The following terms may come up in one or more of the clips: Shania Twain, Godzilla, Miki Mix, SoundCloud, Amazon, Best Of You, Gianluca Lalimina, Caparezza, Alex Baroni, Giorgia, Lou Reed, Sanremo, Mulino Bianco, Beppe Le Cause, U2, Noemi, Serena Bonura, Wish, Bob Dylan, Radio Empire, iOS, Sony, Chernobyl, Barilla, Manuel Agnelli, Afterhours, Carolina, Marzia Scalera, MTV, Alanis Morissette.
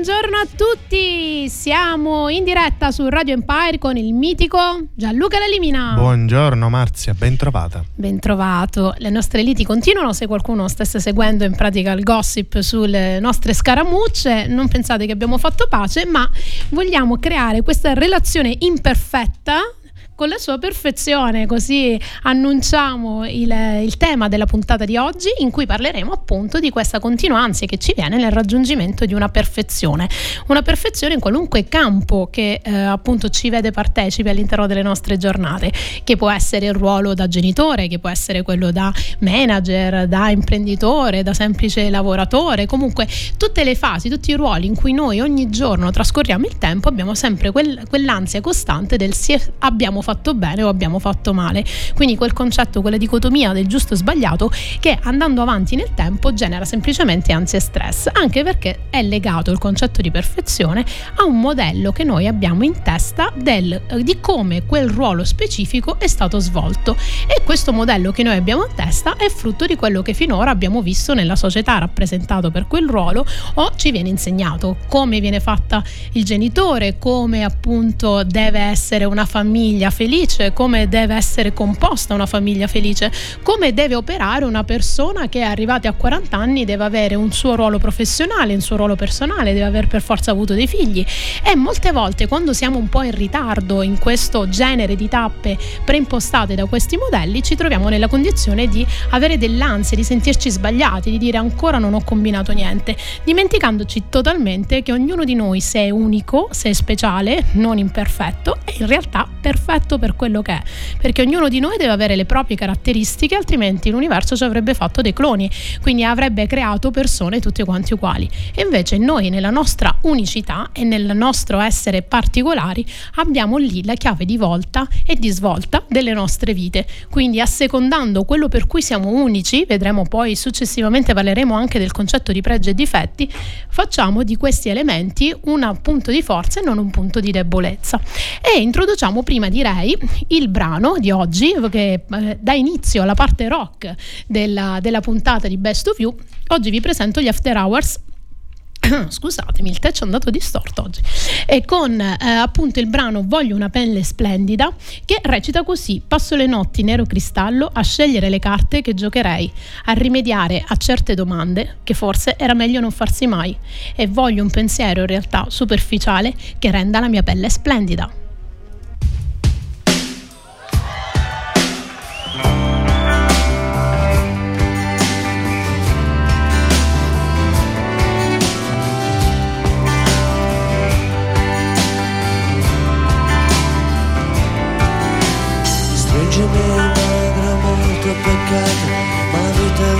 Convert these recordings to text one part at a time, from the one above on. Buongiorno a tutti, siamo in diretta su Radio Empire con il mitico Gianluca Lalimina. Buongiorno Marzia, bentrovata. Bentrovato, le nostre liti continuano, se qualcuno stesse seguendo in pratica il gossip sulle nostre scaramucce non pensate che abbiamo fatto pace, ma vogliamo creare questa relazione imperfetta con la sua perfezione, così annunciamo il tema della puntata di oggi, in cui parleremo appunto di questa continua ansia che ci viene nel raggiungimento di una perfezione in qualunque campo che appunto ci vede partecipi all'interno delle nostre giornate, che può essere il ruolo da genitore, che può essere quello da manager, da imprenditore, da semplice lavoratore, comunque tutte le fasi, tutti i ruoli in cui noi ogni giorno trascorriamo il tempo abbiamo sempre quell'ansia costante del se abbiamo fatto bene o abbiamo fatto male. Quindi quel concetto, quella dicotomia del giusto e sbagliato, che andando avanti nel tempo genera semplicemente ansia e stress, anche perché è legato il concetto di perfezione a un modello che noi abbiamo in testa di come quel ruolo specifico è stato svolto, e questo modello che noi abbiamo in testa è frutto di quello che finora abbiamo visto nella società rappresentato per quel ruolo o ci viene insegnato, come viene fatta il genitore, come appunto deve essere una famiglia felice, come deve essere composta una famiglia felice, come deve operare una persona che arrivata a 40 anni deve avere un suo ruolo professionale, un suo ruolo personale, deve aver per forza avuto dei figli. E molte volte quando siamo un po' in ritardo in questo genere di tappe preimpostate da questi modelli, ci troviamo nella condizione di avere dell'ansia, di sentirci sbagliati, di dire ancora non ho combinato niente, dimenticandoci totalmente che ognuno di noi, se è unico, se è speciale, non imperfetto, è in realtà perfetto per quello che è, perché ognuno di noi deve avere le proprie caratteristiche, altrimenti l'universo ci avrebbe fatto dei cloni, quindi avrebbe creato persone tutte quanti uguali. E invece noi nella nostra unicità e nel nostro essere particolari abbiamo lì la chiave di volta e di svolta delle nostre vite, quindi assecondando quello per cui siamo unici, vedremo poi successivamente, parleremo anche del concetto di pregi e difetti, facciamo di questi elementi un punto di forza e non un punto di debolezza. E introduciamo prima direi il brano di oggi che dà inizio alla parte rock della puntata di Best Of You. Oggi vi presento gli Afterhours. Scusatemi, il teccio è andato distorto oggi. E con appunto il brano Voglio una pelle splendida, che recita così: passo le notti nero cristallo a scegliere le carte che giocherei, a rimediare a certe domande che forse era meglio non farsi mai, e voglio un pensiero in realtà superficiale che renda la mia pelle splendida.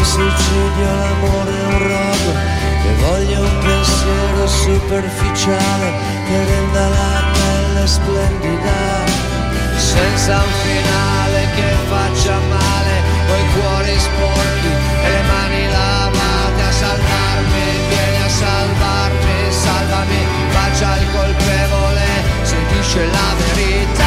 Suicidio, l'amore è un rogo, e voglio un pensiero superficiale che renda la pelle splendida, senza un finale che faccia male, ho i cuori sporchi e le mani lavate. A salvarmi, vieni a salvarmi, salvami, faccia il colpevole se dice la verità.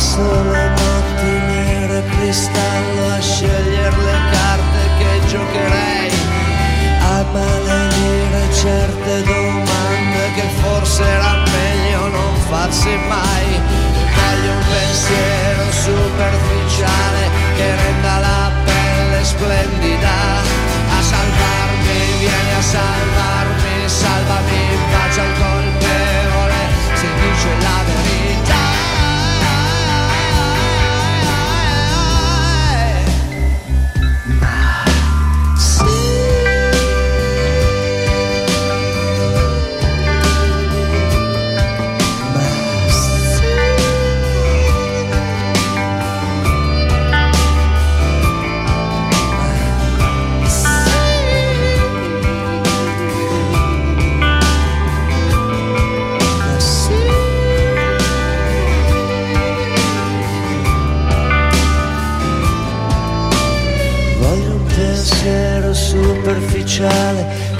Solo notti nero e cristallo a scegliere le carte che giocherei, a maledire certe domande che forse era meglio non farsi mai, voglio un pensiero superficiale che renda la pelle splendida, a salvarmi, vieni a salvarmi, salvami, faccia il colpevole se dice la verità.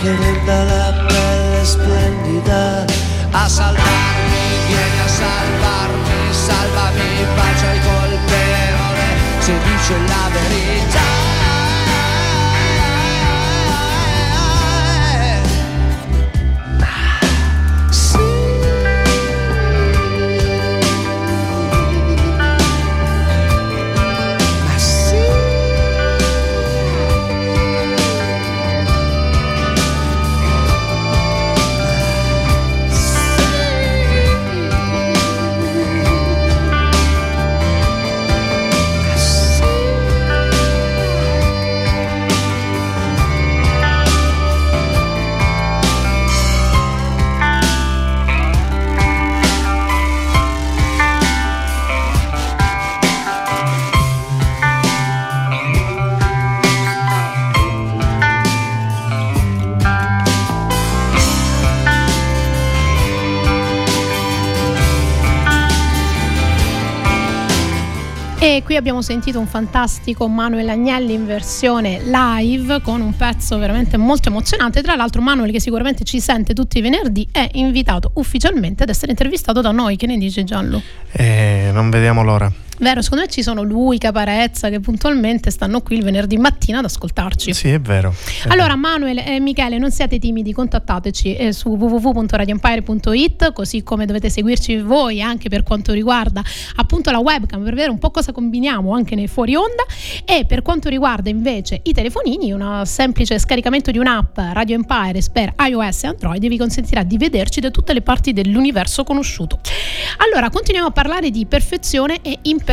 che renda la pelle splendida. A salvarmi, vieni a salvarmi, salvami, faccia il colpevole, se dice la verità. E qui abbiamo sentito un fantastico Manuel Agnelli in versione live con un pezzo veramente molto emozionante. Tra l'altro Manuel, che sicuramente ci sente tutti i venerdì, è invitato ufficialmente ad essere intervistato da noi. Che ne dice Gianlu? Non vediamo l'ora. Vero, secondo me ci sono lui, Caparezza, che puntualmente stanno qui il venerdì mattina ad ascoltarci. Sì, è vero. Allora Manuel e Michele, non siate timidi, contattateci su www.radioempire.it, così come dovete seguirci voi anche per quanto riguarda appunto la webcam, per vedere un po' cosa combiniamo anche nei fuori onda. E per quanto riguarda invece i telefonini, un semplice scaricamento di un'app Radio Empire per iOS e Android vi consentirà di vederci da tutte le parti dell'universo conosciuto. Allora, continuiamo a parlare di perfezione e imperfezione.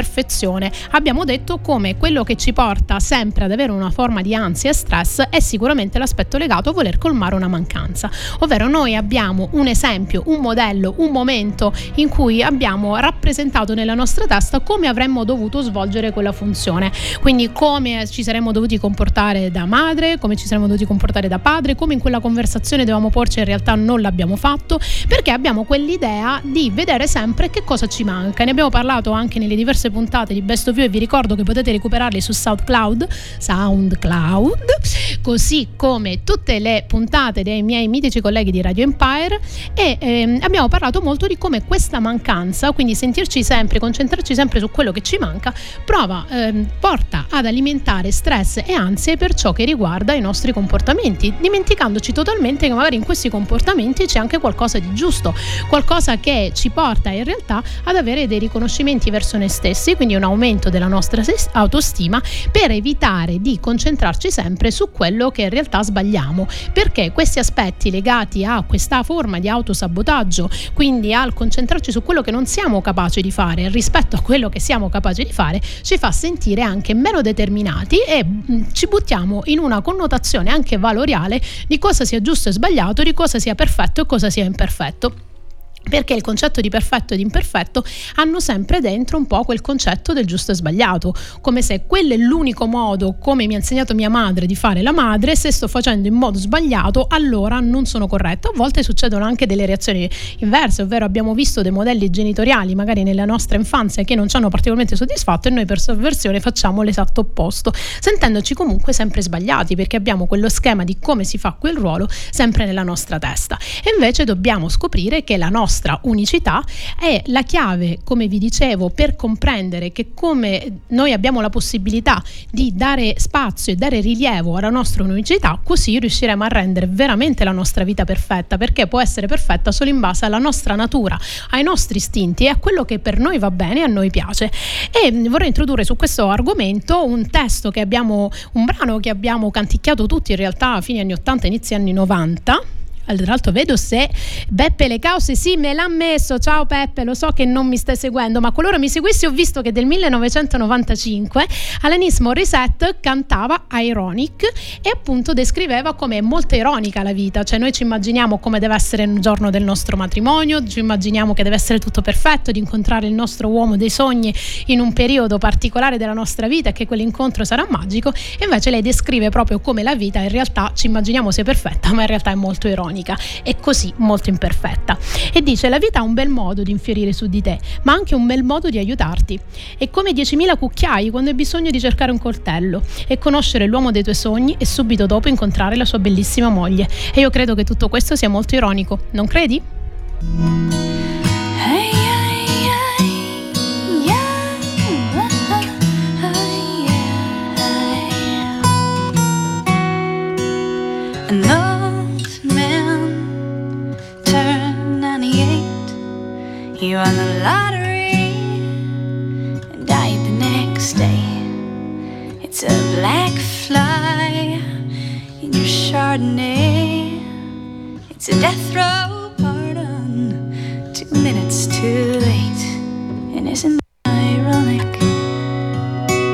Abbiamo detto come quello che ci porta sempre ad avere una forma di ansia e stress è sicuramente l'aspetto legato a voler colmare una mancanza, ovvero noi abbiamo un esempio, un modello, un momento in cui abbiamo rappresentato nella nostra testa come avremmo dovuto svolgere quella funzione, quindi come ci saremmo dovuti comportare da madre, come ci saremmo dovuti comportare da padre, come in quella conversazione dovevamo porci, in realtà non l'abbiamo fatto, perché abbiamo quell'idea di vedere sempre che cosa ci manca. Ne abbiamo parlato anche nelle diverse puntate di Best of You e vi ricordo che potete recuperarli su SoundCloud, così come tutte le puntate dei miei mitici colleghi di Radio Empire. E abbiamo parlato molto di come questa mancanza, quindi sentirci sempre, concentrarci sempre su quello che ci manca, porta ad alimentare stress e ansie per ciò che riguarda i nostri comportamenti, dimenticandoci totalmente che magari in questi comportamenti c'è anche qualcosa di giusto, qualcosa che ci porta in realtà ad avere dei riconoscimenti verso noi stessi, quindi un aumento della nostra autostima, per evitare di concentrarci sempre su quello che in realtà sbagliamo, perché questi aspetti legati a questa forma di autosabotaggio, quindi al concentrarci su quello che non siamo capaci di fare rispetto a quello che siamo capaci di fare, ci fa sentire anche meno determinati e ci buttiamo in una connotazione anche valoriale di cosa sia giusto e sbagliato, di cosa sia perfetto e cosa sia imperfetto, perché il concetto di perfetto ed imperfetto hanno sempre dentro un po' quel concetto del giusto e sbagliato, come se quello è l'unico modo, come mi ha insegnato mia madre, di fare la madre. Se sto facendo in modo sbagliato allora non sono corretto. A volte succedono anche delle reazioni inverse, ovvero abbiamo visto dei modelli genitoriali magari nella nostra infanzia che non ci hanno particolarmente soddisfatto e noi per sovversione facciamo l'esatto opposto, sentendoci comunque sempre sbagliati, perché abbiamo quello schema di come si fa quel ruolo sempre nella nostra testa. E invece dobbiamo scoprire che la nostra unicità è la chiave, come vi dicevo, per comprendere che come noi abbiamo la possibilità di dare spazio e dare rilievo alla nostra unicità, così riusciremo a rendere veramente la nostra vita perfetta, perché può essere perfetta solo in base alla nostra natura, ai nostri istinti e a quello che per noi va bene e a noi piace. E vorrei introdurre su questo argomento un testo che abbiamo, un brano che abbiamo canticchiato tutti in realtà a fine anni 80, inizi anni 90. Tra l'altro vedo se Beppe Le Cause sì me l'ha messo, ciao Peppe, lo so che non mi stai seguendo, ma qualora mi seguissi ho visto che del 1995 Alanis Morissette cantava Ironic e appunto descriveva come è molto ironica la vita, cioè noi ci immaginiamo come deve essere il giorno del nostro matrimonio, ci immaginiamo che deve essere tutto perfetto, di incontrare il nostro uomo dei sogni in un periodo particolare della nostra vita e che quell'incontro sarà magico, e invece lei descrive proprio come la vita in realtà ci immaginiamo sia perfetta ma in realtà è molto ironica. radiofonica e così molto imperfetta. E dice: la vita ha un bel modo di infierire su di te, ma anche un bel modo di aiutarti. È come 10.000 cucchiai quando hai bisogno di cercare un coltello e conoscere l'uomo dei tuoi sogni e subito dopo incontrare la sua bellissima moglie. E io credo che tutto questo sia molto ironico, non credi? An old man turned 98. He won the lottery and died the next day. It's a black fly in your Chardonnay. It's a death row pardon, 2 minutes too late. And isn't that ironic?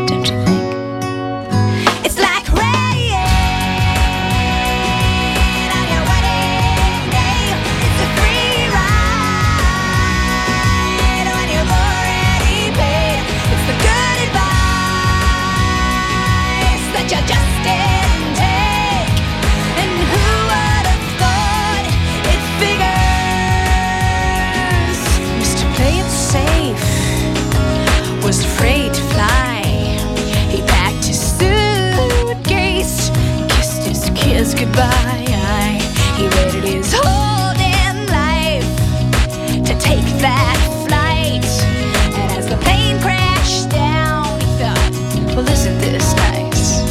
Don't you think? It's like rain on your wedding day. It's a free ride when you've already paid. It's the good advice that you just didn't take. And who would have thought it figures? Used to play it safe, was afraid to fly. He packed his suitcase, kissed his kids goodbye. He waited his whole damn life to take that flight. And as the plane crashed down, he thought, well, isn't this nice?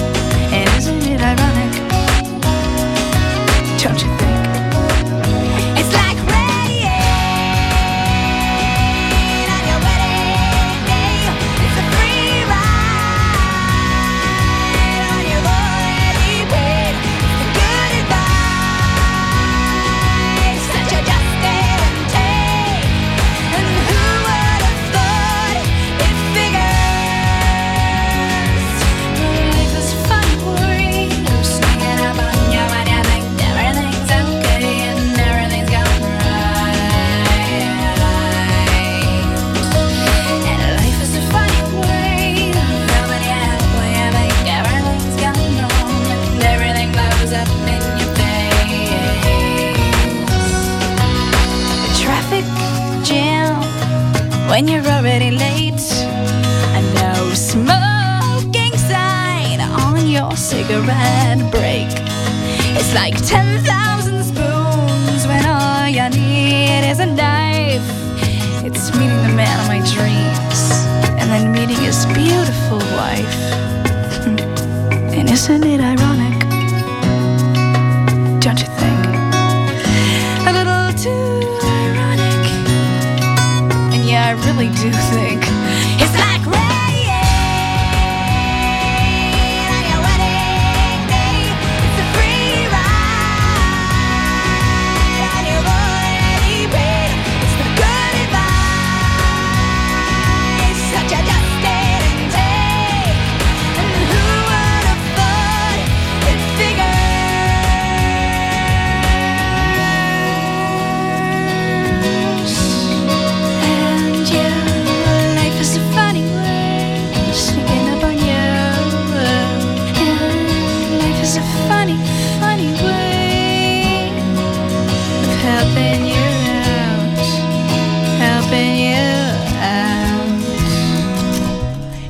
And isn't it ironic? Don't you think? It's like rain on your wedding day. It's a free ride when you've already paid. It's the good advice that you just didn't take. And who would have thought it figures? Life is fun worry. I'm sneaking up on you when you think everything's okay and everything's going right. And life is a funny way. Nobody else will you think everything's going wrong and everything blows up in your face. A traffic jam when you're already late. A no smoking sign on your cigarette break. It's like 10,000 spoons when all you need is a knife. It's meeting the man of my dreams and then meeting his beautiful wife. And isn't it ironic? Don't you think? A little too ironic. And yeah, I really do think it's like rain on your wedding day. It's a free ride and you've already paid. It's the good advice that you just didn't take. And who would have thought it figures? And yeah, life is a funny way, sneaking up on you. And life is a funny, funny way of helping you out, helping you out.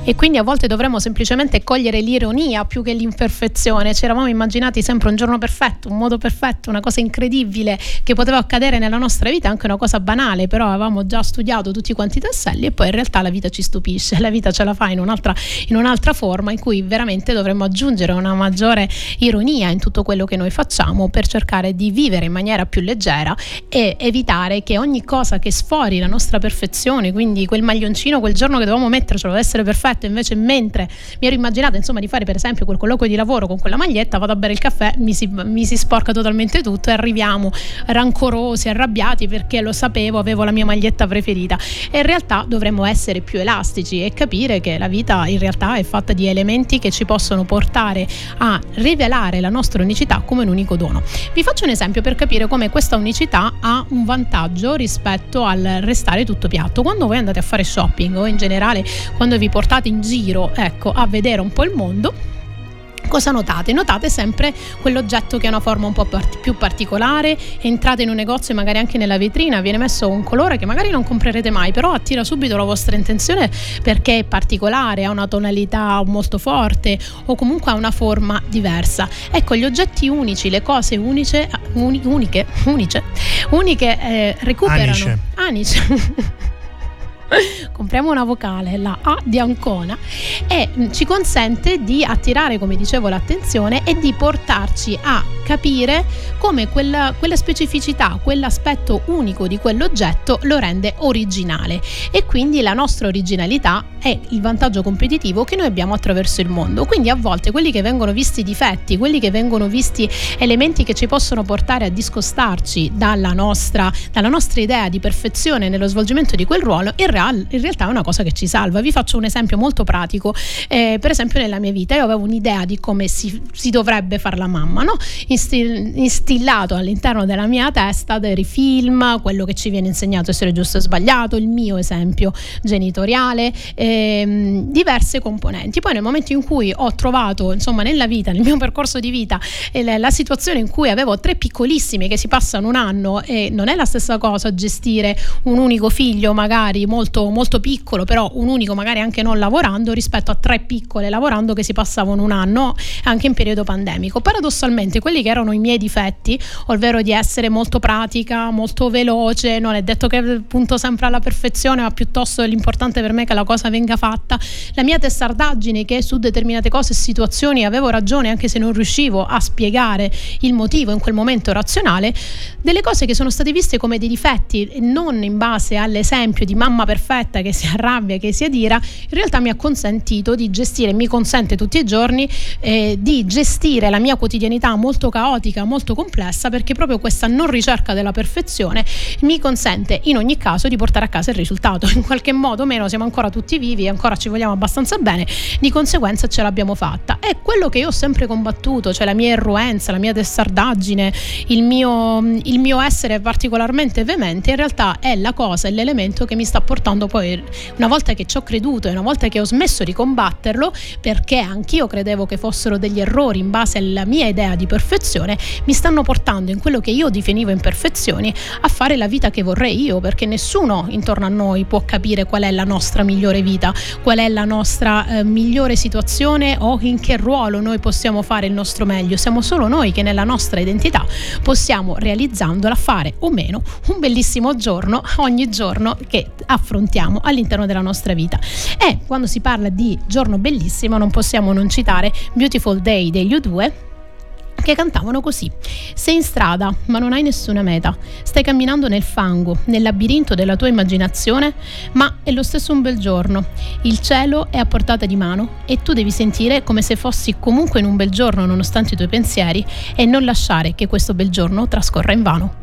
E quindi a volte dovremmo semplicemente cogliere l'ironia più che l'imperfezione. Ci eravamo immaginati sempre un giorno perfetto, un modo perfetto, una cosa incredibile che poteva accadere nella nostra vita, anche una cosa banale, però avevamo già studiato tutti quanti i tasselli e poi in realtà la vita ci stupisce, la vita ce la fa in un'altra forma in cui veramente dovremmo aggiungere una maggiore ironia in tutto quello che noi facciamo per cercare di vivere in maniera più leggera e evitare che ogni cosa che sfori la nostra perfezione, quindi quel maglioncino quel giorno che dovevamo mettercelo deve essere perfetto, invece mentre mi ero immaginata insomma di fare per esempio quel colloquio di lavoro con quella maglietta, vado a bere il caffè, mi si sporca totalmente tutto e arriviamo rancorosi, arrabbiati perché lo sapevo, avevo la mia maglietta preferita. E in realtà dovremmo essere più elastici e capire che la vita in realtà è fatta di elementi che ci possono portare a rivelare la nostra unicità come un unico dono. Vi faccio un esempio per capire come questa unicità ha un vantaggio rispetto al restare tutto piatto. Quando voi andate a fare shopping o in generale quando vi portate in giro, ecco, a vedere un po' il mondo, cosa notate? Notate sempre quell'oggetto che ha una forma un po' più particolare, entrate in un negozio e magari anche nella vetrina viene messo un colore che magari non comprerete mai, però attira subito la vostra intenzione perché è particolare, ha una tonalità molto forte o comunque ha una forma diversa. Ecco, gli oggetti unici, le cose uniche recuperano Anice. Compriamo una vocale, la A di Ancona, e ci consente di attirare, come dicevo, l'attenzione e di portarci a capire come quella specificità, quell'aspetto unico di quell'oggetto lo rende originale, e quindi la nostra originalità è il vantaggio competitivo che noi abbiamo attraverso il mondo. Quindi a volte quelli che vengono visti difetti, quelli che vengono visti elementi che ci possono portare a discostarci dalla nostra idea di perfezione nello svolgimento di quel ruolo, in realtà è una cosa che ci salva. Vi faccio un esempio molto pratico. Per esempio, nella mia vita io avevo un'idea di come si dovrebbe fare la mamma, no? Instillato all'interno della mia testa dei film, quello che ci viene insegnato, essere giusto e sbagliato, il mio esempio genitoriale, diverse componenti. Poi nel momento in cui ho trovato, insomma, nella vita, nel mio percorso di vita, la situazione in cui avevo tre piccolissimi che si passano un anno, e non è la stessa cosa gestire un unico figlio magari molto, molto piccolo, però un unico magari anche non lavorando, rispetto a tre piccole lavorando che si passavano un anno anche in periodo pandemico. Paradossalmente quelli che erano i miei difetti, ovvero di essere molto pratica, molto veloce, non è detto che punto sempre alla perfezione, ma piuttosto l'importante per me è che la cosa venga fatta, la mia testardaggine che su determinate cose e situazioni avevo ragione anche se non riuscivo a spiegare il motivo in quel momento razionale, delle cose che sono state viste come dei difetti e non in base all'esempio di mamma perfetta che si arrabbia, che si adira, in realtà mi consente tutti i giorni di gestire la mia quotidianità molto caotica, molto complessa, perché proprio questa non ricerca della perfezione mi consente in ogni caso di portare a casa il risultato. In qualche modo meno siamo ancora tutti vivi, ancora ci vogliamo abbastanza bene, di conseguenza ce l'abbiamo fatta. È quello che io ho sempre combattuto, cioè la mia irruenza, la mia testardaggine, il mio essere particolarmente veemente, in realtà è la cosa, è l'elemento che mi sta portando poi, una volta che ci ho creduto e una volta che ho smesso di combatterlo, perché anch'io credevo che fossero degli errori in base alla mia idea di perfezione, mi stanno portando in quello che io definivo imperfezioni a fare la vita che vorrei io, perché nessuno intorno a noi può capire qual è la nostra migliore vita, qual è la nostra migliore situazione o in che ruolo noi possiamo fare il nostro meglio. Siamo solo noi che nella nostra identità possiamo, realizzandola, fare o meno un bellissimo giorno ogni giorno che affrontiamo all'interno della nostra vita. E quando si parla di giorno bellissimo non possiamo non citare Beautiful Day degli U2, che cantavano così: sei in strada ma non hai nessuna meta, stai camminando nel fango, nel labirinto della tua immaginazione, ma è lo stesso un bel giorno, il cielo è a portata di mano e tu devi sentire come se fossi comunque in un bel giorno nonostante i tuoi pensieri, e non lasciare che questo bel giorno trascorra in vano.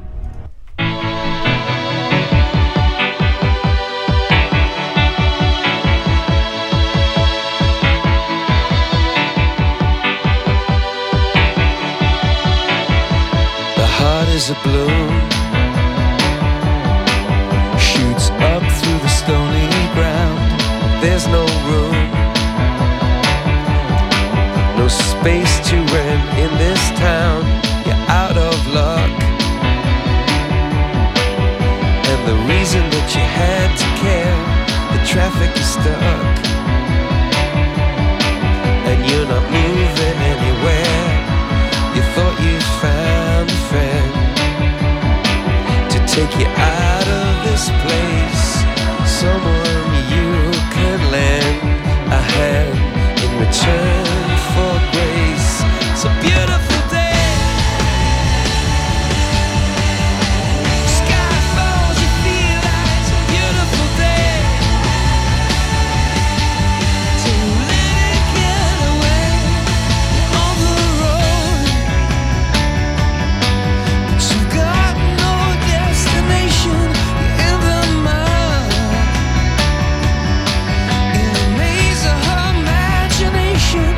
A bloom shoots up through the stony ground. There's no room, no space to rent in this town. You're out of luck, and the reason that you had to care, the traffic is stuck, and you're not moving anywhere. You thought you found a friend take you out of this place, someone you can lend a hand in return for grace. It's a beautiful day, sky falls, you feel like it's a beautiful day to let it get away on the road, but you've got in the maze of her imagination.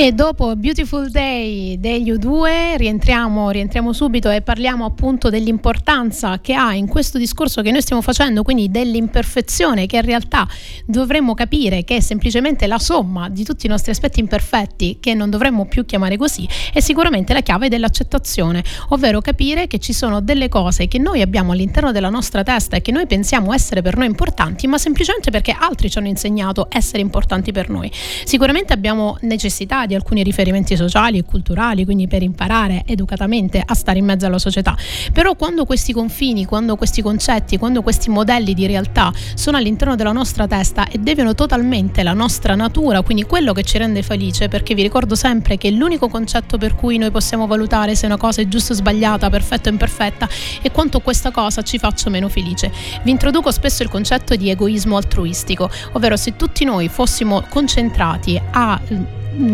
E dopo Beautiful Day degli U2 rientriamo subito e parliamo appunto dell'importanza che ha in questo discorso che noi stiamo facendo, quindi dell'imperfezione, che in realtà dovremmo capire che è semplicemente la somma di tutti i nostri aspetti imperfetti, che non dovremmo più chiamare così, è sicuramente la chiave dell'accettazione, ovvero capire che ci sono delle cose che noi abbiamo all'interno della nostra testa e che noi pensiamo essere per noi importanti, ma semplicemente perché altri ci hanno insegnato essere importanti per noi. Sicuramente abbiamo necessità di alcuni riferimenti sociali e culturali, quindi per imparare educatamente a stare in mezzo alla società, però quando questi confini, quando questi concetti, quando questi modelli di realtà sono all'interno della nostra testa e devono totalmente la nostra natura, quindi quello che ci rende felice, perché vi ricordo sempre che l'unico concetto per cui noi possiamo valutare se una cosa è giusta o sbagliata, perfetta o imperfetta, è quanto questa cosa ci faccia meno felice. Vi introduco spesso il concetto di egoismo altruistico, ovvero se tutti noi fossimo concentrati a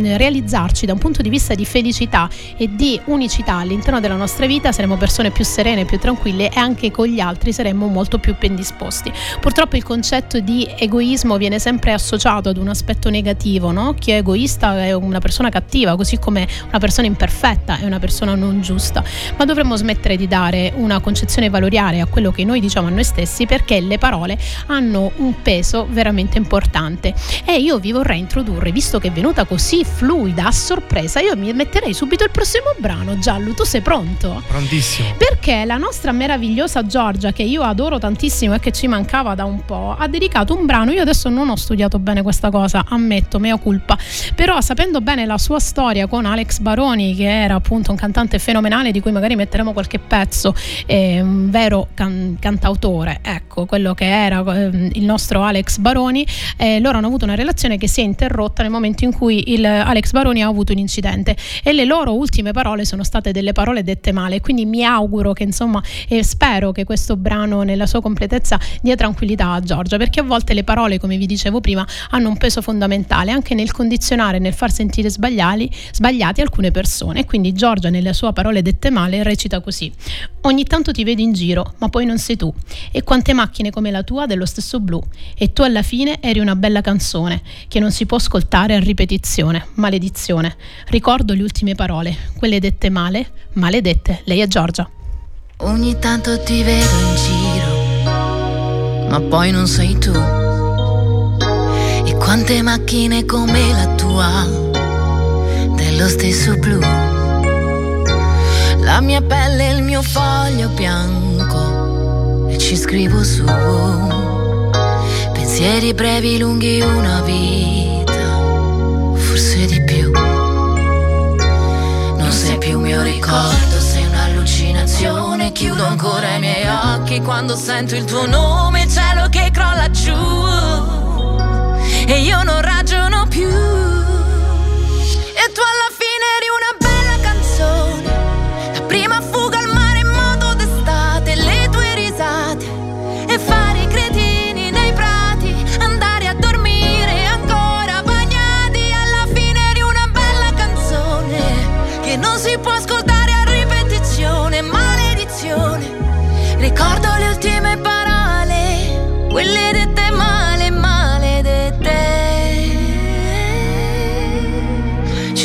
realizzarci da un punto di vista di felicità e di unicità all'interno della nostra vita, saremmo persone più serene, più tranquille e anche con gli altri saremmo molto più predisposti. Purtroppo il concetto di egoismo viene sempre associato ad un aspetto negativo, no? Chi è egoista è una persona cattiva, così come una persona imperfetta è una persona non giusta, ma dovremmo smettere di dare una concezione valoriale a quello che noi diciamo a noi stessi, perché le parole hanno un peso veramente importante. E io vi vorrei introdurre, visto che è venuta così fluida, a sorpresa, io mi metterei subito il prossimo brano. Giallo, tu sei pronto? Prontissimo. Perché la nostra meravigliosa Giorgia, che io adoro tantissimo e che ci mancava da un po', ha dedicato un brano. Io adesso non ho studiato bene questa cosa, ammetto, mea culpa, però sapendo bene la sua storia con Alex Baroni, che era appunto un cantante fenomenale di cui magari metteremo qualche pezzo, un vero cantautore, ecco, quello che era il nostro Alex Baroni, loro hanno avuto una relazione che si è interrotta nel momento in cui il Alex Baroni ha avuto un incidente e le loro ultime parole sono state delle parole dette male, quindi mi auguro che insomma, e spero che questo brano nella sua completezza dia tranquillità a Giorgia, perché a volte le parole, come vi dicevo prima, hanno un peso fondamentale anche nel condizionare, nel far sentire sbagliati alcune persone. Quindi Giorgia nelle sue parole dette male recita così: ogni tanto ti vedi in giro, ma poi non sei tu, e quante macchine come la tua dello stesso blu, e tu alla fine eri una bella canzone che non si può ascoltare a ripetizione. Maledizione, ricordo le ultime parole, quelle dette male, maledette. Lei è Giorgia. Ogni tanto ti vedo in giro, ma poi non sei tu, e quante macchine come la tua dello stesso blu. La mia pelle è il mio foglio bianco e ci scrivo su pensieri brevi, lunghi, una vita forse di più. Non sei più mio ricordo, sei un'allucinazione. Chiudo ancora i miei occhi quando sento il tuo nome. Cielo che crolla giù e io non ragiono più. E tu alla fine eri una bella canzone, la prima fuga al mare in moto d'estate, le tue risate e fare i cretini nei prati, andare a dormire ancora non si può ascoltare a ripetizione, maledizione. Ricordo le ultime parole, quelle dette male, maledette. Ci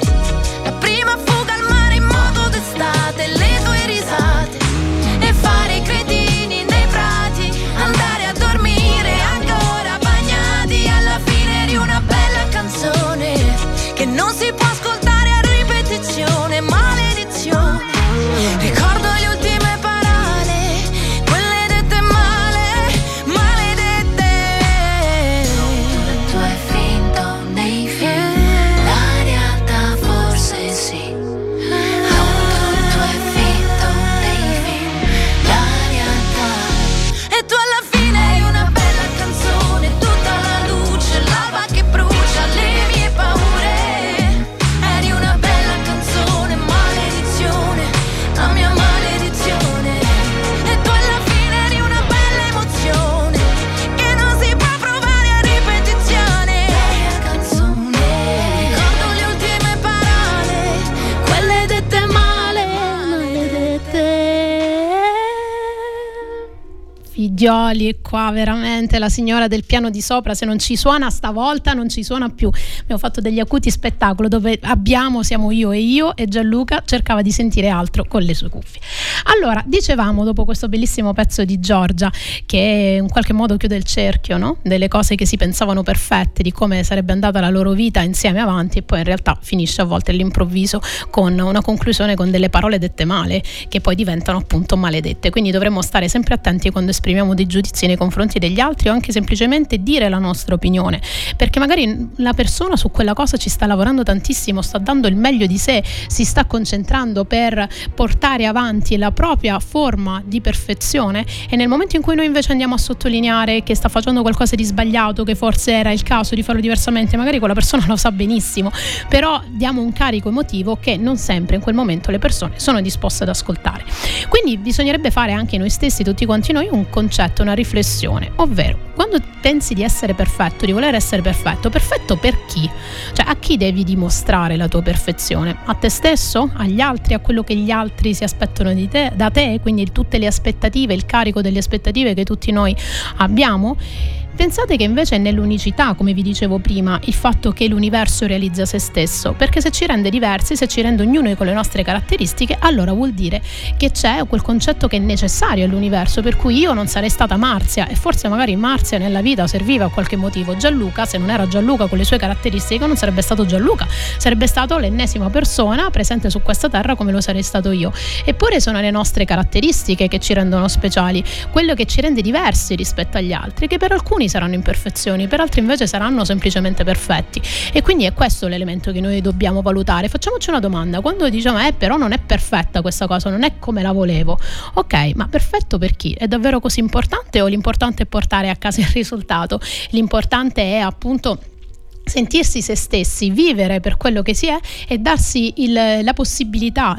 la prima fuga al mare in moto d'estate, le tue risate, fare i cretini nei prati, andare a dormire ancora bagnati. Alla fine eri una bella canzone che non si può ascoltare a ripetizione, maledizione. Ricordo le ultime parole, Piglioli qua, veramente la signora del piano di sopra, se non ci suona stavolta non ci suona più. Abbiamo fatto degli acuti spettacolo dove siamo io e Gianluca cercava di sentire altro con le sue cuffie. Allora, dicevamo, dopo questo bellissimo pezzo di Giorgia che in qualche modo chiude il cerchio, no? Delle cose che si pensavano perfette, di come sarebbe andata la loro vita insieme avanti, e poi in realtà finisce a volte all'improvviso con una conclusione con delle parole dette male che poi diventano appunto maledette. Quindi dovremmo stare sempre attenti quando esprimiamo dei giudizi nei confronti degli altri, o anche semplicemente dire la nostra opinione, perché magari la persona su quella cosa ci sta lavorando tantissimo, sta dando il meglio di sé, si sta concentrando per portare avanti la propria forma di perfezione, e nel momento in cui noi invece andiamo a sottolineare che sta facendo qualcosa di sbagliato, che forse era il caso di farlo diversamente, magari quella persona lo sa benissimo, però diamo un carico emotivo che non sempre in quel momento le persone sono disposte ad ascoltare. Quindi bisognerebbe fare anche noi stessi, tutti quanti noi, un concetto, una riflessione, ovvero quando pensi di essere perfetto, di voler essere perfetto per chi? Cioè, a chi devi dimostrare la tua perfezione? A te stesso? Agli altri? A quello che gli altri si aspettano di te, da te? Quindi tutte le aspettative, il carico delle aspettative che tutti noi abbiamo? Pensate che invece è nell'unicità, come vi dicevo prima, il fatto che l'universo realizza se stesso, perché se ci rende diversi, se ci rende ognuno con le nostre caratteristiche, allora vuol dire che c'è quel concetto che è necessario all'universo, per cui io non sarei stata Marzia, e forse magari Marzia nella vita serviva a qualche motivo. Gianluca, se non era Gianluca con le sue caratteristiche, non sarebbe stato Gianluca, sarebbe stato l'ennesima persona presente su questa terra come lo sarei stato io. Eppure sono le nostre caratteristiche che ci rendono speciali, quello che ci rende diversi rispetto agli altri, che per alcuni saranno imperfezioni, per altri invece saranno semplicemente perfetti. E quindi è questo l'elemento che noi dobbiamo valutare. Facciamoci una domanda: quando diciamo però non è perfetta questa cosa, non è come la volevo, ok, ma perfetto per chi? È davvero così importante, o l'importante è portare a casa il risultato? L'importante è appunto sentirsi se stessi, vivere per quello che si è e darsi la possibilità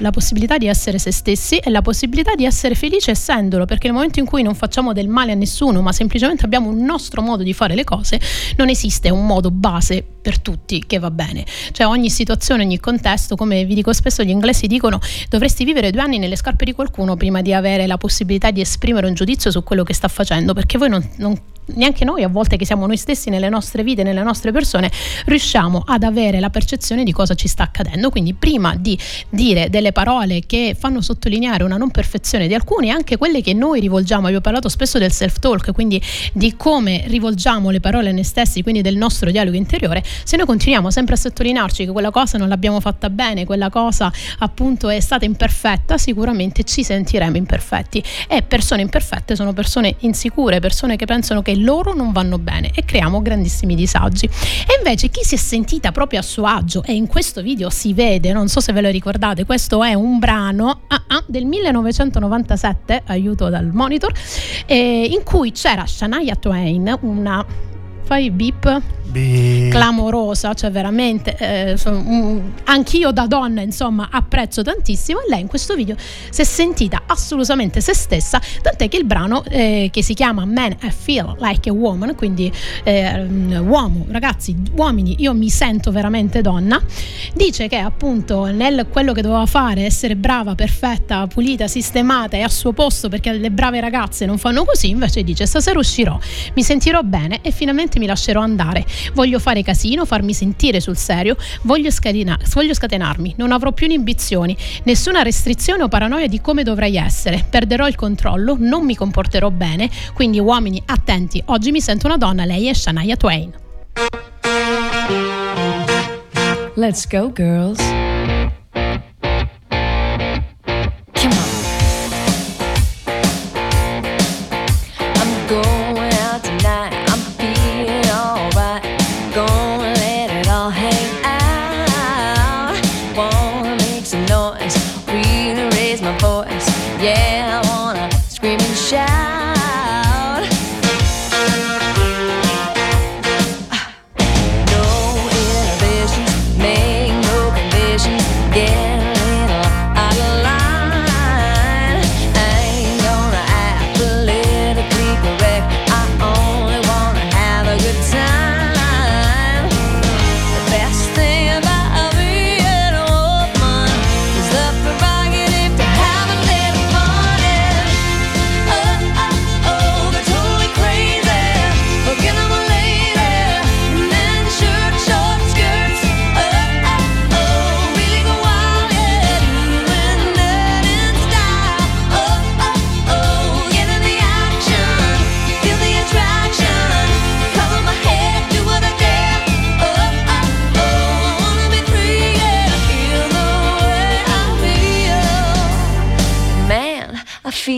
di essere se stessi e la possibilità di essere felice essendolo, perché nel momento in cui non facciamo del male a nessuno, ma semplicemente abbiamo un nostro modo di fare le cose, non esiste un modo base per tutti che va bene. Cioè, ogni situazione, ogni contesto, come vi dico spesso, gli inglesi dicono dovresti vivere 2 anni nelle scarpe di qualcuno prima di avere la possibilità di esprimere un giudizio su quello che sta facendo, perché voi non neanche noi, a volte che siamo noi stessi nelle nostre vite, nelle nostre persone, riusciamo ad avere la percezione di cosa ci sta accadendo. Quindi prima di dire delle parole che fanno sottolineare una non perfezione di alcuni, anche quelle che noi rivolgiamo, abbiamo parlato spesso del self-talk, quindi di come rivolgiamo le parole a noi stessi, quindi del nostro dialogo interiore, se noi continuiamo sempre a sottolinearci che quella cosa non l'abbiamo fatta bene, quella cosa appunto è stata imperfetta, sicuramente ci sentiremo imperfetti. E persone imperfette sono persone insicure, persone che pensano che loro non vanno bene, e creiamo grandissimi disagi. E invece chi si è sentita proprio a suo agio, e in questo video si vede, non so se ve lo ricordate, questo è un brano del 1997, aiuto dal monitor, in cui c'era Shania Twain, una clamorosa, cioè veramente anch'io da donna insomma apprezzo tantissimo, e lei in questo video si è sentita assolutamente se stessa, tant'è che il brano che si chiama Man I Feel Like a Woman, quindi uomini, io mi sento veramente donna, dice che appunto nel quello che doveva fare, essere brava, perfetta, pulita, sistemata e a suo posto, perché le brave ragazze non fanno così, invece dice stasera uscirò, mi sentirò bene e finalmente mi lascerò andare, voglio fare casino, farmi sentire sul serio, voglio scatenarmi, non avrò più inibizioni, nessuna restrizione o paranoia di come dovrei essere, perderò il controllo, non mi comporterò bene, quindi uomini attenti, oggi mi sento una donna, lei è Shania Twain. Let's go girls. Come on. I'm going out tonight.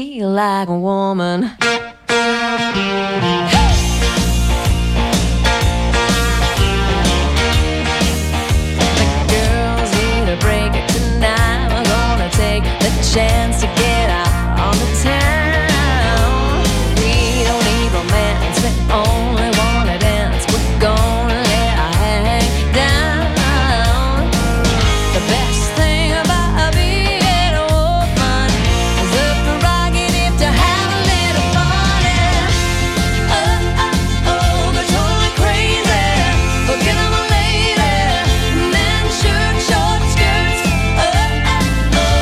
me like a woman. The girls need a break tonight. We're gonna take the chance to get out on the town. We don't need romance, we only wanna dance. We're gonna let our head down. The best thing about being a woman is the prerogative to have a little fun. And oh, we're totally crazy. Forget about later. Men shoot short skirts.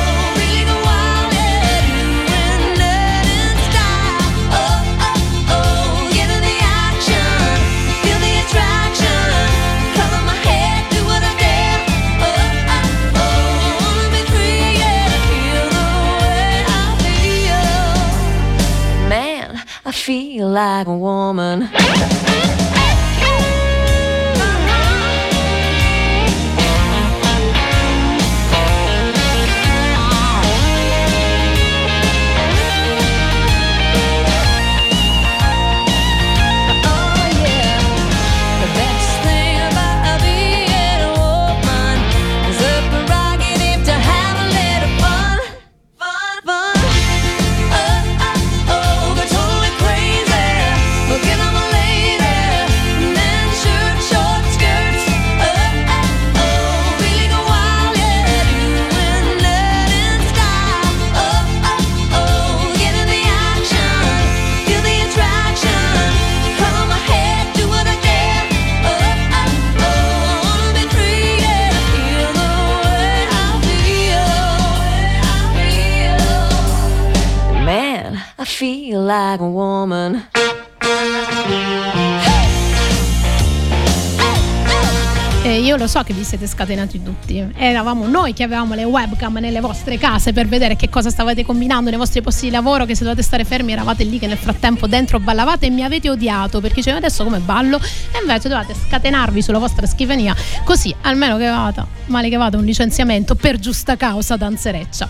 Really go wild, yeah. Doing it in style. Get in the action. Feel the attraction. Cover my head, do what I dare. Wanna be free, yeah. Feel the way I feel. Man, I feel like a woman. Oh yeah. The best thing about being a woman is the prerogative to have a little fun. Fun. We're totally crazy. Forget about later. Men shoot short skirts. Really go wild, yeah. Doing it in style. Get in the action. Feel the attraction. Cover my head, do what I dare. I wanna be free, yeah. Feel the way I feel. Man, I feel like a woman. Io lo so che vi siete scatenati tutti. Eravamo noi che avevamo le webcam nelle vostre case per vedere che cosa stavate combinando nei vostri posti di lavoro, che se dovete stare fermi eravate lì che nel frattempo dentro ballavate e mi avete odiato perché dicevo adesso come ballo, e invece dovete scatenarvi sulla vostra scrivania, così almeno che vada, male che vada, un licenziamento per giusta causa danzereccia.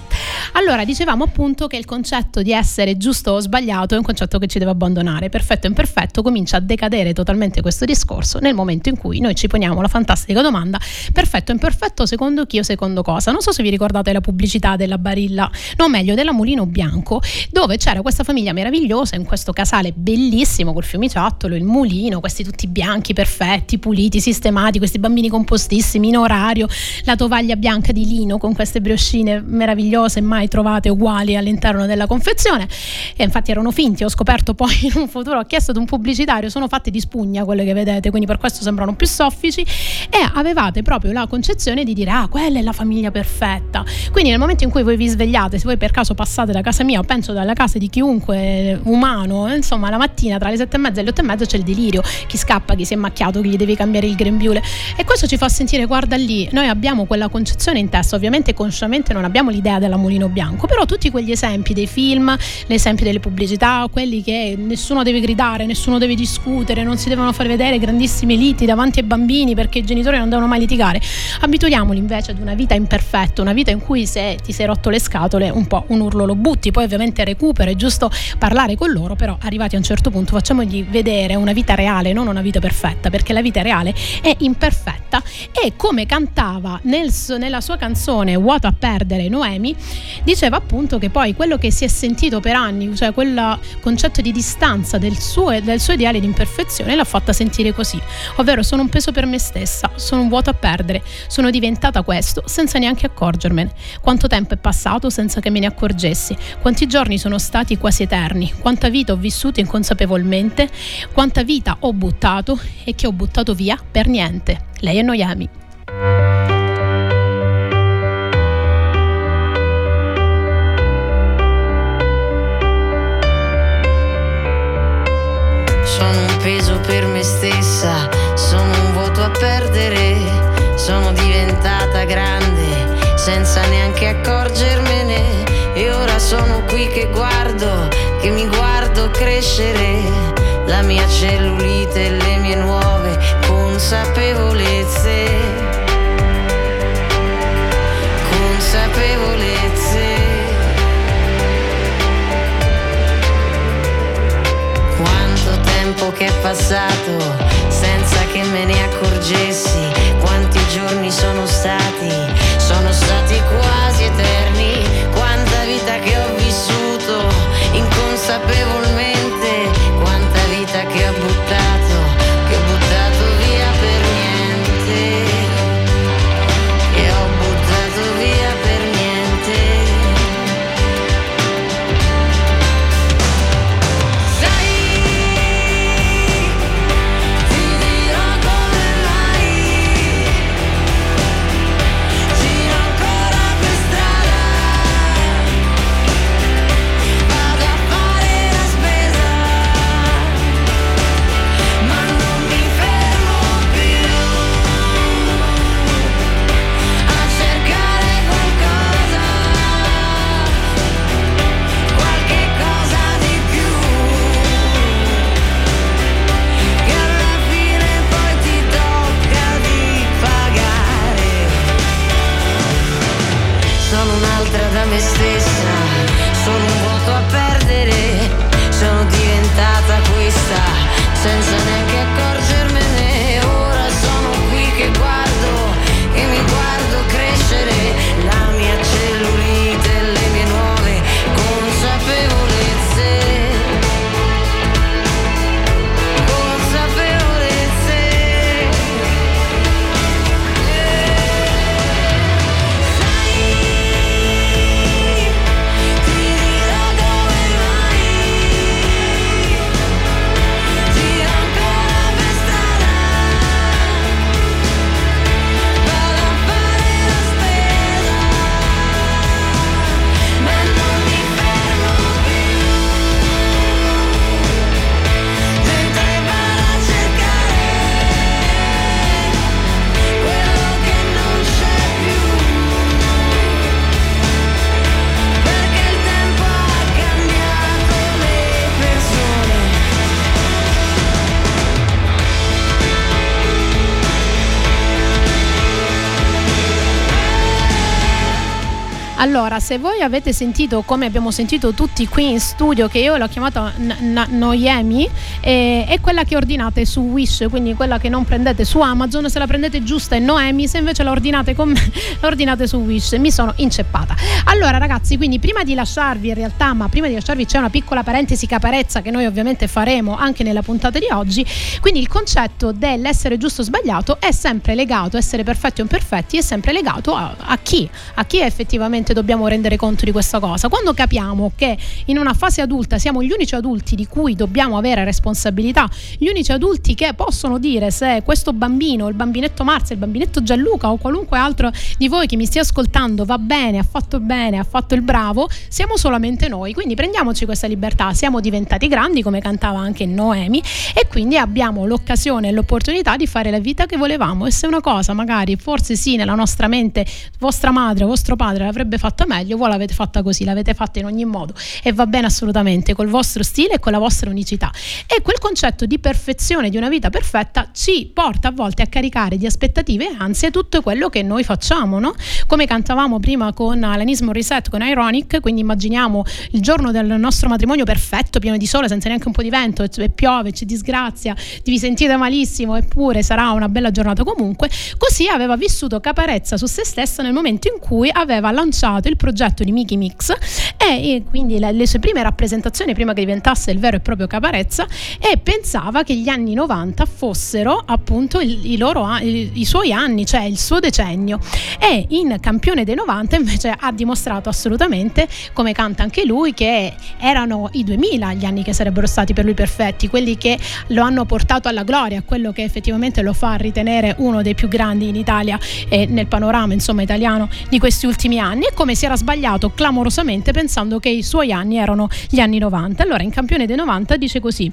Allora dicevamo appunto che il concetto di essere giusto o sbagliato è un concetto che ci deve abbandonare. Perfetto e imperfetto comincia a decadere totalmente questo discorso nel momento in cui noi ci poniamo la fantastica domanda: perfetto e imperfetto secondo chi o secondo cosa? Non so se vi ricordate la pubblicità della Barilla, no meglio della Mulino Bianco, dove c'era questa famiglia meravigliosa in questo casale bellissimo col fiumiciattolo, il mulino, questi tutti bianchi, perfetti, puliti, sistemati, questi bambini compostissimi, in orario, la tovaglia bianca di lino con queste briochine meravigliose mai trovate uguali all'interno della confezione, e infatti erano finti, ho scoperto poi in un futuro, ho chiesto ad un pubblicitario, sono fatte di spugna quelle che vedete, quindi per questo sembrano più soffici. E avevate proprio la concezione di dire ah, quella è la famiglia perfetta. Quindi nel momento in cui voi vi svegliate, se voi per caso passate da casa mia, penso dalla casa di chiunque umano, insomma la mattina tra le 7:30 e le 8:30 c'è il delirio, chi scappa, chi si è macchiato, chi gli devi cambiare il grembiule, e questo ci fa sentire guarda lì, noi abbiamo quella concezione in testa, ovviamente consciamente non abbiamo l'idea della Mulino Bianco, però tutti quegli esempi dei film, gli esempi delle pubblicità, quelli che nessuno deve gridare, nessuno deve discutere, non si devono far vedere grandissime liti davanti ai bambini perché i genitori non devono mai litigare, abituiamoli invece ad una vita imperfetta, una vita in cui se ti sei rotto le scatole un po' un urlo lo butti, poi ovviamente recupera, è giusto parlare con loro, però arrivati a un certo punto facciamogli vedere una vita reale, non una vita perfetta, perché la vita reale è imperfetta. E come cantava nella sua canzone Vuoto a perdere Noemi, diceva appunto che poi quello che si è sentito per anni, cioè quel concetto di distanza del suo ideale di imperfezione, l'ha fatta sentire così, ovvero sono un peso per me stessa, sono un vuoto a perdere, sono diventata questo senza neanche accorgermene. Quanto tempo è passato senza che me ne accorgessi, quanti giorni sono stati quasi eterni, quanta vita ho vissuto inconsapevolmente, quanta vita ho buttato e che ho buttato via per niente. Lei è Noemi. Sono un peso per me stessa, sono un vuoto a perdere, sono diventata grande senza neanche accorgermene, e ora sono qui che guardo, che mi guardo crescere, la mia cellulite e le mie nuove consapevolezze, consapevolezze. tempo che è passato senza che me ne accorgessi. Quanti giorni sono stati quasi eterni. Quanta vita che ho vissuto inconsapevolmente, quanta vita che ho buttato, via per niente, che ho buttato via per niente. Sai, ti dirò come mai, giro ancora per strada, vado a fare la spesa, ma non mi fermo più a cercare qualcosa, qualche cosa di più, che alla fine poi ti tocca di pagare. Sono un'altra da me stessa, sono un vuoto a perdere, sono diventata questa senza neanche accorgermene. Ora sono qui che guardo, e mi guardo crescere la mia cellulite e le mie nuove consapevolezze. Sai, ti dirò come mai, giro ancora per strada, vado a fare la spesa, ma non mi fermo più, mentre vado a cercare quello che non c'è più, perché il tempo ha cambiato le persone. Allora, se voi avete sentito, come abbiamo sentito tutti qui in studio, che io l'ho chiamata Noemi, è quella che ordinate su Wish, quindi quella che non prendete su Amazon. Se la prendete giusta è Noemi, se invece la ordinate con me, la ordinate su Wish. Mi sono inceppata. Allora ragazzi, quindi prima di lasciarvi, in realtà, ma prima di lasciarvi c'è una piccola parentesi Caparezza che noi ovviamente faremo anche nella puntata di oggi. Quindi il concetto dell'essere giusto o sbagliato è sempre legato, essere perfetti o imperfetti è sempre legato a chi? A chi è effettivamente dobbiamo rendere conto di questa cosa. Quando capiamo che in una fase adulta siamo gli unici adulti di cui dobbiamo avere responsabilità, gli unici adulti che possono dire se questo bambino, il bambinetto Marzia, il bambinetto Gianluca o qualunque altro di voi che mi stia ascoltando va bene, ha fatto il bravo, siamo solamente noi. Quindi prendiamoci questa libertà, siamo diventati grandi, come cantava anche Noemi, e quindi abbiamo l'occasione e l'opportunità di fare la vita che volevamo. E se una cosa magari forse sì nella nostra mente vostra madre o vostro padre l'avrebbe fatta meglio, voi l'avete fatta così, l'avete fatta in ogni modo e va bene assolutamente, col vostro stile e con la vostra unicità. E quel concetto di perfezione, di una vita perfetta, ci porta a volte a caricare di aspettative e ansie tutto quello che noi facciamo, no? Come cantavamo prima con Alanis Morissette con Ironic, quindi immaginiamo il giorno del nostro matrimonio perfetto, pieno di sole, senza neanche un po' di vento, e piove, c'è disgrazia, vi sentite malissimo, eppure sarà una bella giornata comunque. Così aveva vissuto Caparezza su se stessa nel momento in cui aveva lanciato il progetto di Miki Mix e quindi le sue prime rappresentazioni prima che diventasse il vero e proprio Caparezza, e pensava che gli anni 90 fossero appunto i suoi anni, cioè il suo decennio, e in Campione dei 90 invece ha dimostrato assolutamente, come canta anche lui, che erano i 2000 gli anni che sarebbero stati per lui perfetti, quelli che lo hanno portato alla gloria, quello che effettivamente lo fa ritenere uno dei più grandi in Italia e nel panorama insomma italiano di questi ultimi anni. Come si era sbagliato clamorosamente pensando che i suoi anni erano gli anni 90. Allora in Campione dei 90 dice così: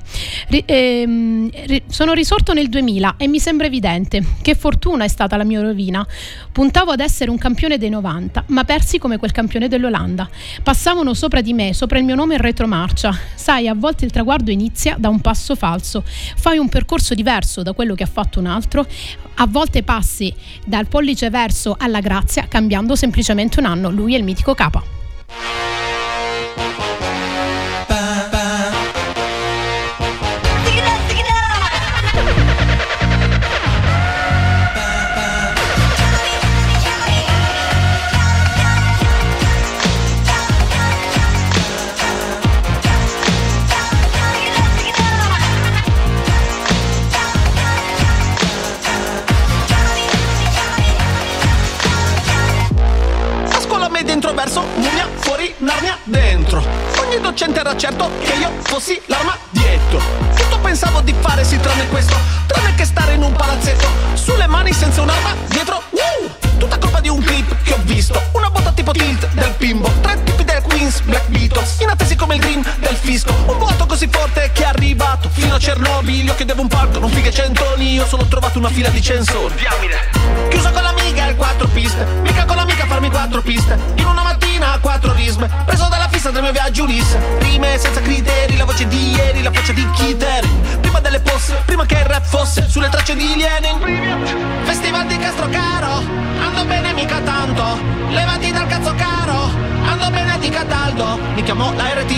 sono risorto nel 2000 e mi sembra evidente che fortuna è stata la mia rovina. Puntavo ad essere un campione dei 90, ma persi come quel campione dell'Olanda. Passavano sopra di me, sopra il mio nome in retromarcia. Sai, a volte il traguardo inizia da un passo falso, fai un percorso diverso da quello che ha fatto un altro, a volte passi dal pollice verso alla grazia cambiando semplicemente un anno. Lui è il mitico Capa. veramente era certo che io fossi l'arma dietro. Tutto pensavo di fare sì tranne questo, tranne che stare in un palazzetto sulle mani senza un'arma dietro. Tutta colpa di un clip che ho visto, una botta tipo tilt del bimbo, tre tipi del Queens, Black Beatles, inattesi come il green del fisco. Un vuoto così forte che è arrivato fino a Chernobyl. Io chiedevo un palco, non fighe centoni, io solo ho trovato una fila di censori. Chiuso con l'amiga e 4 piste, mica con l'amica farmi 4 piste, in una mattina 4 risme, preso dalla fissa del mio viaggio Ulisse. Rime senza criteri, la voce di ieri, la faccia di Kiteri, prima delle posse, prima che il rap fosse sulle tracce di Lenin. Festival di Castro Caro, ando bene mica tanto, levati dal cazzo caro, ando bene di Cataldo. Mi chiamò la RT,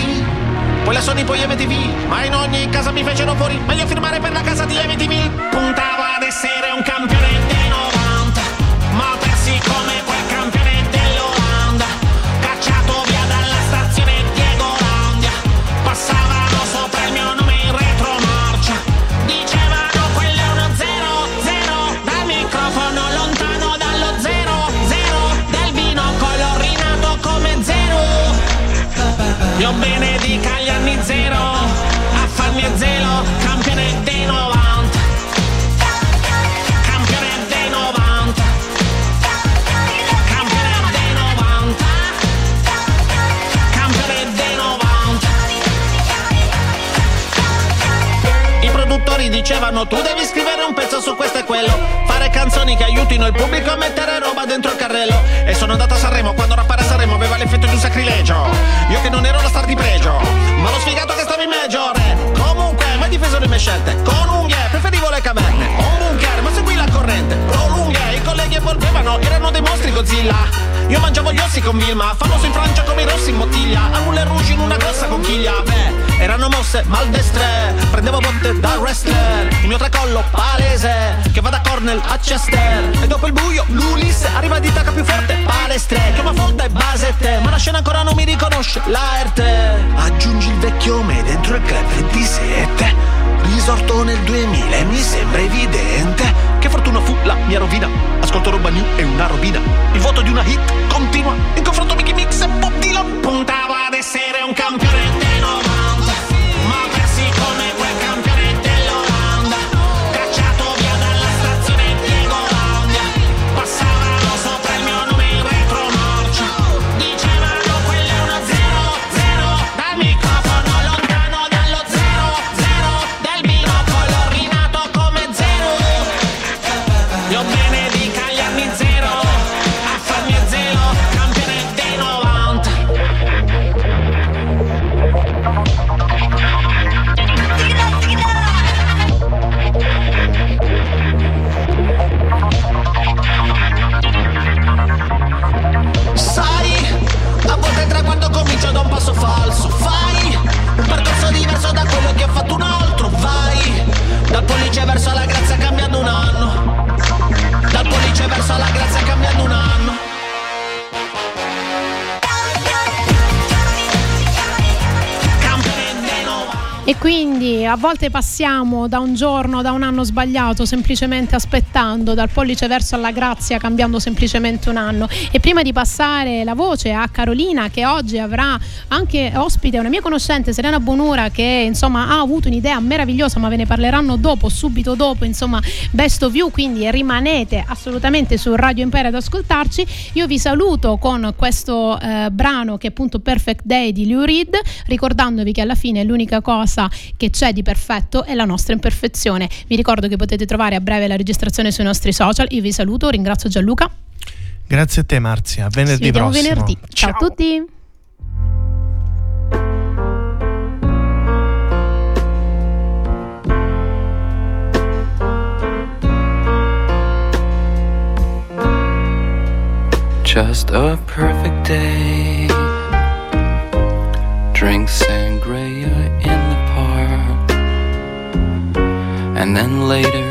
poi la Sony, poi MTV, ma in ogni casa mi fecero fuori, meglio firmare per la casa di MTV. Puntavo ad essere un campione dei 90, ma persi come quel campione dell'Olanda, cacciato via dalla stazione Diegolandia. Passavano sopra il mio nome in retromarcia, dicevano quello è uno 0-0, dal microfono lontano dallo 0-0, del binocolo rinato come 0. Io bene di Cagliari zero, a farmi a zero, campione dei 90, campione dei 90, campione dei 90, campione dei 90. I produttori dicevano tu devi scrivere un pezzo su questo e quello, fare canzoni che aiutino il pubblico a mettere roba dentro il carrello. E sono andato a Sanremo, quando rappare a Sanremo aveva l'effetto di un sacrilegio, io che non ero la star di pregio, ma l'ho sfigato che stavo in maggiore. Comunque, mai difeso le mie scelte, con unghie preferivo le caverne, ho un bunker ma seguì la corrente, prolunghe, i colleghi evolvevano, erano dei mostri Godzilla. Io mangiavo gli ossi con Vilma, famoso in Francia come i rossi in bottiglia, a Moulin Rouge in una grossa conchiglia. Beh, erano mosse maldestre, prendevo botte da wrestler, il mio tracollo palese, che va da Cornell a Chester. E dopo il buio, l'Ulisse arriva di tacca più forte, palestre, chiama Fonda e Basette, ma la scena ancora non mi riconosce, l'ART. Aggiungi il vecchio me dentro il club 27, risorto nel 2000 e mi sembra evidente che fortuna fu la mia rovina. Ascolto roba new e una robina, il voto di una hit continua, in confronto Miki Mix e Bob Dylan. Puntavo ad essere un campione dei 90, ma persi come quel campione dell'Olanda, cacciato via dalla stazione Diegolandia. Passavano sopra il mio nome in retromarcia, dicevano quello è uno 0-0, dal microfono lontano dallo 0-0, del binocolo rinato come 0. Io bene di Cagliari 0, da un passo falso, fai un percorso diverso da quello che ha fatto un altro, vai dal pollice verso la grazia cambiando un anno, dal pollice verso la grazia cambiando un anno. E quindi a volte passiamo da un giorno, da un anno sbagliato, semplicemente aspettando, dal pollice verso alla grazia cambiando semplicemente un anno. E prima di passare la voce a Carolina, che oggi avrà anche ospite una mia conoscente, Serena Bonura, che insomma ha avuto un'idea meravigliosa, ma ve ne parleranno dopo, subito dopo, insomma, Best of You, quindi rimanete assolutamente su Radio Empire ad ascoltarci. Io vi saluto con questo brano che è appunto Perfect Day di Lou Reed, ricordandovi che alla fine è l'unica cosa che c'è di perfetto è la nostra imperfezione. Vi ricordo che potete trovare a breve la registrazione sui nostri social. Io vi saluto, ringrazio Gianluca. Grazie a te Marzia, venerdì prossimo. Ci vediamo venerdì. Ciao a tutti. Just a perfect day. Drink sangria in the park, and then later,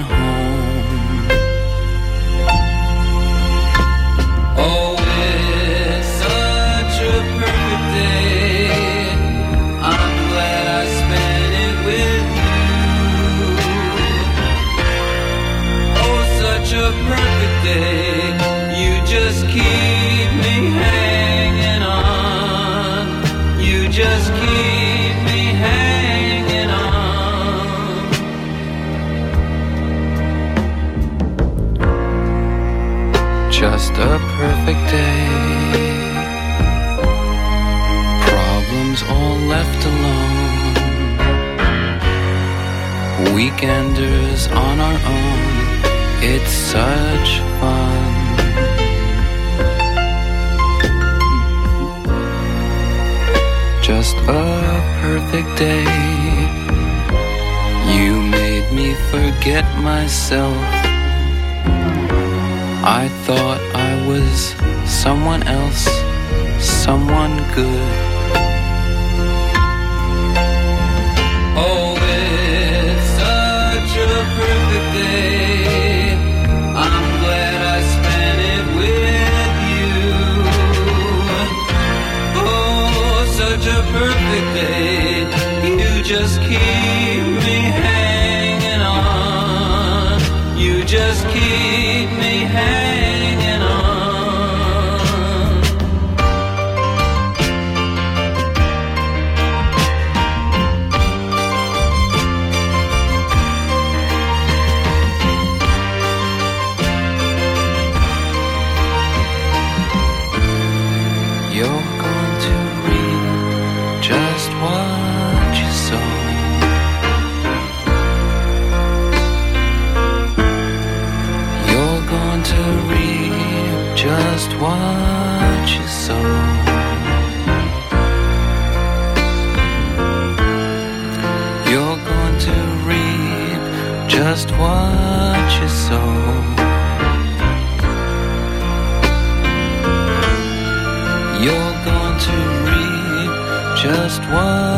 home. perfect day. You just keep me hanging on. You just keep me hanging on. Just a perfect day. Problems all left alone. Weekenders on our own, it's such fun. Just a perfect day. You made me forget myself. I thought I was someone else, someone good. Oh, perfect day. I'm glad I spent it with you. Oh, such a perfect day. You just keep me hanging on. You just keep me hanging on. Just what you sow. You're going to reap just what you sow. You're going to reap just what